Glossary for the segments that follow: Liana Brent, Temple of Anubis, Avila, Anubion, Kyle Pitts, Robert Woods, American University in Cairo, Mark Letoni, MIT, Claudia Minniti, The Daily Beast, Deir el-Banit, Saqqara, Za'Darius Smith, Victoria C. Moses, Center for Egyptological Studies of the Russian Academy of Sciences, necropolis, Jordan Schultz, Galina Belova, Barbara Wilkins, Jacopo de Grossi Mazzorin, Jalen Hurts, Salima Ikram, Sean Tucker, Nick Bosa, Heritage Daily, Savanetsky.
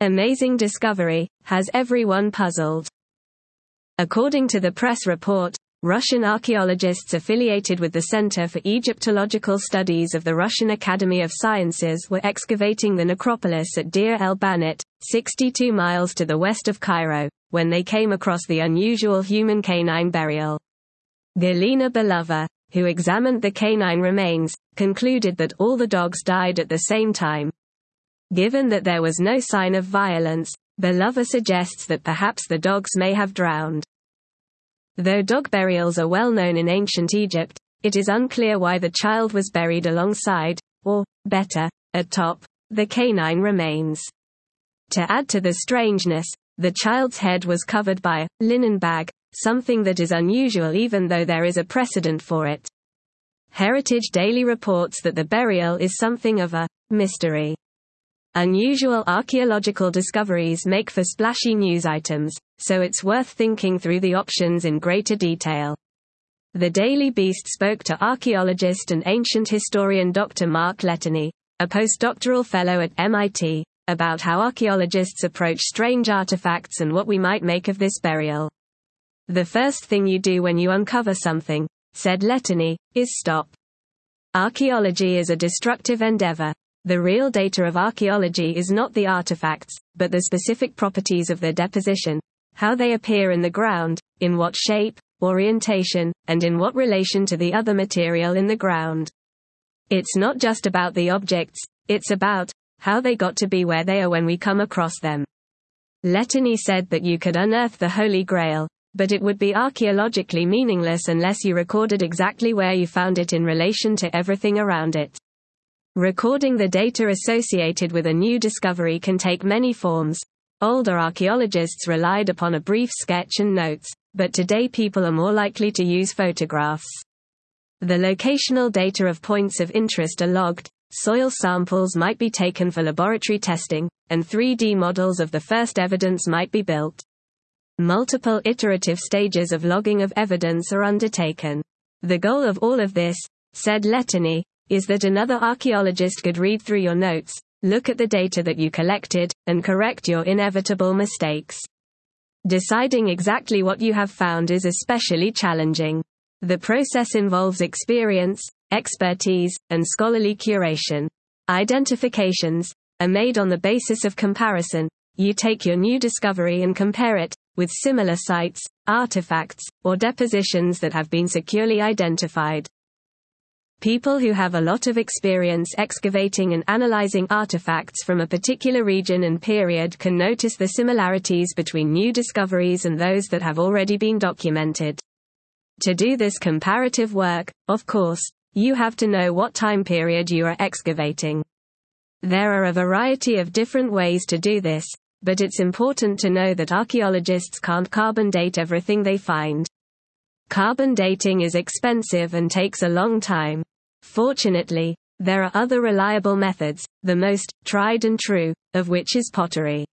Amazing discovery, has everyone puzzled. According to the press report, Russian archaeologists affiliated with the Center for Egyptological Studies of the Russian Academy of Sciences were excavating the necropolis at Deir el-Banit, 62 miles to the west of Cairo, when they came across the unusual human canine burial. Galina Belova, who examined the canine remains, concluded that all the dogs died at the same time. Given that there was no sign of violence, Belova suggests that perhaps the dogs may have drowned. Though dog burials are well known in ancient Egypt, it is unclear why the child was buried alongside, or, better, atop, the canine remains. To add to the strangeness, the child's head was covered by a linen bag, something that is unusual even though there is a precedent for it. Heritage Daily reports that the burial is something of a mystery. Unusual archaeological discoveries make for splashy news items, so it's worth thinking through the options in greater detail. The Daily Beast spoke to archaeologist and ancient historian Dr. Mark Letoni, a postdoctoral fellow at MIT, about how archaeologists approach strange artifacts and what we might make of this burial. "The first thing you do when you uncover something," said Letoni, "is stop. Archaeology is a destructive endeavor. The real data of archaeology is not the artifacts, but the specific properties of their deposition, how they appear in the ground, in what shape, orientation, and in what relation to the other material in the ground. It's not just about the objects, it's about how they got to be where they are when we come across them." Letoni said that you could unearth the Holy Grail, but it would be archaeologically meaningless unless you recorded exactly where you found it in relation to everything around it. Recording the data associated with a new discovery can take many forms. Older archaeologists relied upon a brief sketch and notes, but today people are more likely to use photographs. The locational data of points of interest are logged, soil samples might be taken for laboratory testing, and 3D models of the first evidence might be built. Multiple iterative stages of logging of evidence are undertaken. The goal of all of this, said Letoni, is that another archaeologist could read through your notes, look at the data that you collected, and correct your inevitable mistakes. Deciding exactly what you have found is especially challenging. The process involves experience, expertise, and scholarly curation. Identifications are made on the basis of comparison. You take your new discovery and compare it with similar sites, artifacts, or depositions that have been securely identified. People who have a lot of experience excavating and analyzing artifacts from a particular region and period can notice the similarities between new discoveries and those that have already been documented. To do this comparative work, of course, you have to know what time period you are excavating. There are a variety of different ways to do this, but it's important to know that archaeologists can't carbon date everything they find. Carbon dating is expensive and takes a long time. Fortunately, there are other reliable methods, the most tried and true of which is pottery.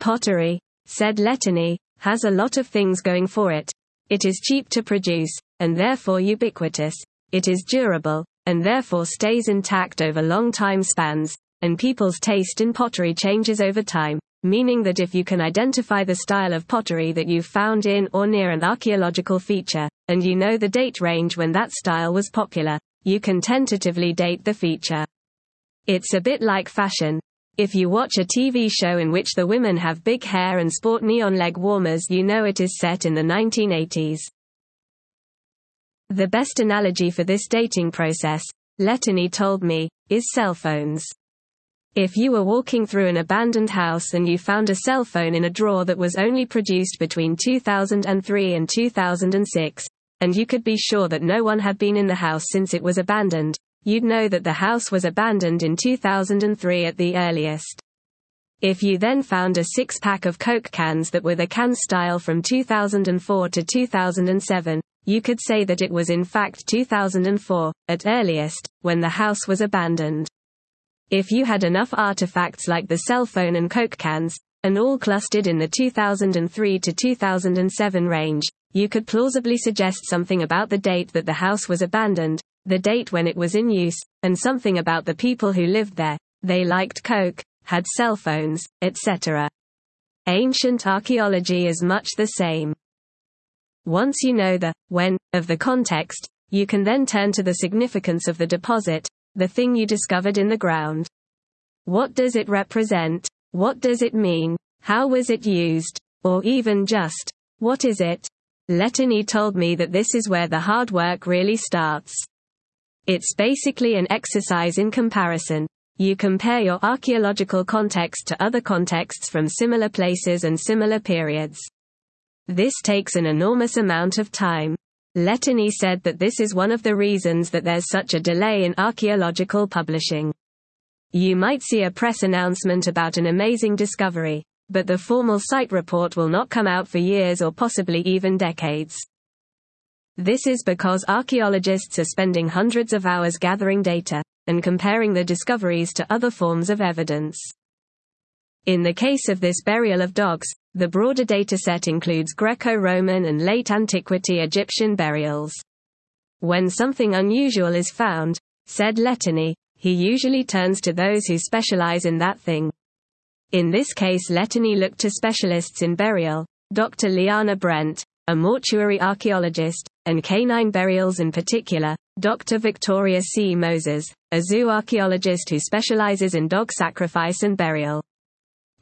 Pottery, said Letoni, has a lot of things going for it. It is cheap to produce, and therefore ubiquitous. It is durable, and therefore stays intact over long time spans, and people's taste in pottery changes over time, meaning that if you can identify the style of pottery that you found in or near an archaeological feature, and you know the date range when that style was popular, you can tentatively date the feature. It's a bit like fashion. If you watch a TV show in which the women have big hair and sport neon leg warmers, you know it is set in the 1980s. The best analogy for this dating process, Letoni told me, is cell phones. If you were walking through an abandoned house and you found a cell phone in a drawer that was only produced between 2003 and 2006, and you could be sure that no one had been in the house since it was abandoned, you'd know that the house was abandoned in 2003 at the earliest. If you then found a six-pack of Coke cans that were the can style from 2004 to 2007, you could say that it was in fact 2004, at earliest, when the house was abandoned. If you had enough artifacts like the cell phone and Coke cans, and all clustered in the 2003 to 2007 range, you could plausibly suggest something about the date that the house was abandoned, the date when it was in use, and something about the people who lived there. They liked Coke, had cell phones, etc. Ancient archaeology is much the same. Once you know the when of the context, you can then turn to the significance of the deposit, the thing you discovered in the ground. What does it represent? What does it mean? How was it used? Or even just, what is it? Letoni told me that this is where the hard work really starts. It's basically an exercise in comparison. You compare your archaeological context to other contexts from similar places and similar periods. This takes an enormous amount of time. Letoni said that this is one of the reasons that there's such a delay in archaeological publishing. You might see a press announcement about an amazing discovery, but the formal site report will not come out for years or possibly even decades. This is because archaeologists are spending hundreds of hours gathering data and comparing the discoveries to other forms of evidence. In the case of this burial of dogs, the broader dataset includes Greco-Roman and late antiquity Egyptian burials. When something unusual is found, said Letoni, he usually turns to those who specialize in that thing. In this case, Letoni looked to specialists in burial, Dr. Liana Brent, a mortuary archaeologist, and canine burials in particular, Dr. Victoria C. Moses, a zoo archaeologist who specializes in dog sacrifice and burial.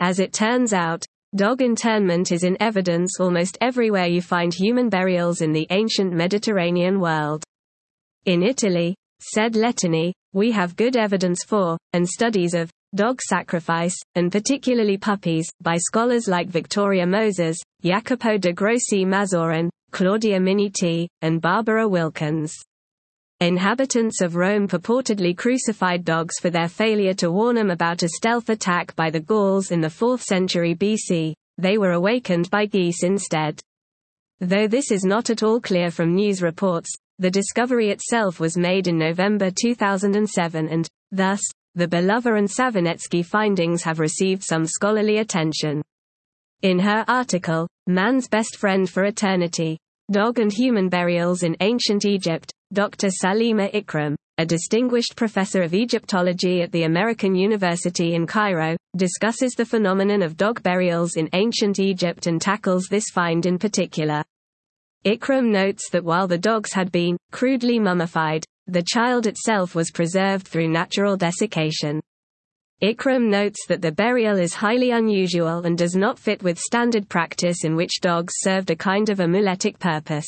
As it turns out, dog interment is in evidence almost everywhere you find human burials in the ancient Mediterranean world. In Italy, said Letoni, we have good evidence for, and studies of, dog sacrifice, and particularly puppies, by scholars like Victoria Moses, Jacopo de Grossi Mazzorin, Claudia Minniti, and Barbara Wilkins. Inhabitants of Rome purportedly crucified dogs for their failure to warn them about a stealth attack by the Gauls in the 4th century BC. They were awakened by geese instead. Though this is not at all clear from news reports, the discovery itself was made in November 2007 and, thus, the Belova and Savanetsky findings have received some scholarly attention. In her article, Man's Best Friend for Eternity, Dog and Human Burials in Ancient Egypt, Dr. Salima Ikram, a distinguished professor of Egyptology at the American University in Cairo, discusses the phenomenon of dog burials in ancient Egypt and tackles this find in particular. Ikram notes that while the dogs had been crudely mummified, the child itself was preserved through natural desiccation. Ikram notes that the burial is highly unusual and does not fit with standard practice in which dogs served a kind of amuletic purpose.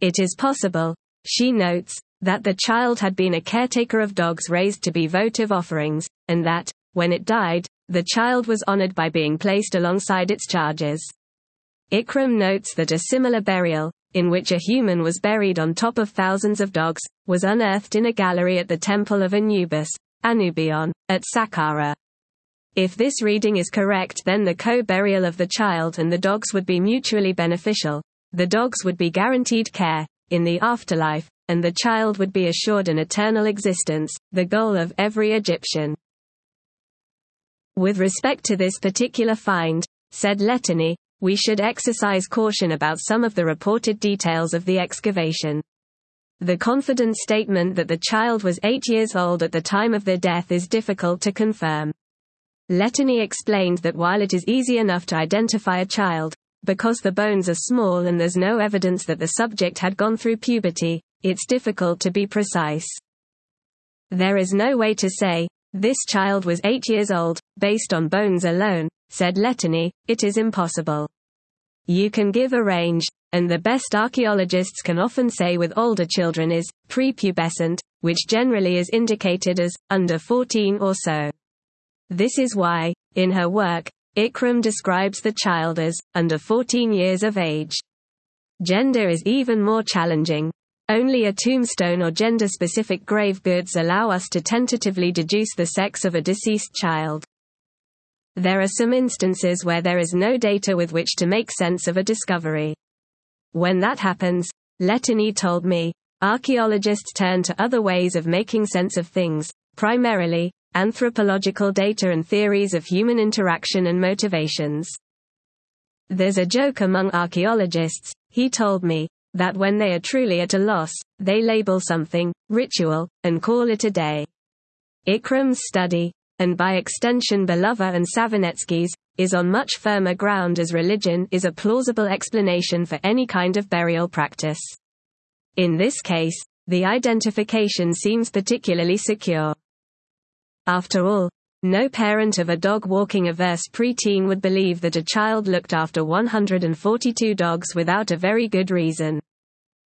It is possible, she notes, that the child had been a caretaker of dogs raised to be votive offerings, and that, when it died, the child was honored by being placed alongside its charges. Ikram notes that a similar burial, in which a human was buried on top of thousands of dogs, was unearthed in a gallery at the Temple of Anubis, Anubion, at Saqqara. If this reading is correct, then the co-burial of the child and the dogs would be mutually beneficial. The dogs would be guaranteed care in the afterlife, and the child would be assured an eternal existence, the goal of every Egyptian. With respect to this particular find, said Letoni, we should exercise caution about some of the reported details of the excavation. The confident statement that the child was 8 years old at the time of their death is difficult to confirm. Letoni explained that while it is easy enough to identify a child, because the bones are small and there's no evidence that the subject had gone through puberty, it's difficult to be precise. There is no way to say, this child was 8 years old, based on bones alone, said Letoni, it is impossible. You can give a range, and the best archaeologists can often say with older children is prepubescent, which generally is indicated as under 14 or so. This is why, in her work, Ikram describes the child as under 14 years of age. Gender is even more challenging. Only a tombstone or gender-specific grave goods allow us to tentatively deduce the sex of a deceased child. There are some instances where there is no data with which to make sense of a discovery. When that happens, Letoni told me, archaeologists turn to other ways of making sense of things, primarily anthropological data and theories of human interaction and motivations. There's a joke among archaeologists, he told me, that when they are truly at a loss, they label something, ritual, and call it a day. Ikram's study, and by extension Belova and Savanetsky's, is on much firmer ground as religion is a plausible explanation for any kind of burial practice. In this case, the identification seems particularly secure. After all, no parent of a dog walking averse preteen would believe that a child looked after 142 dogs without a very good reason.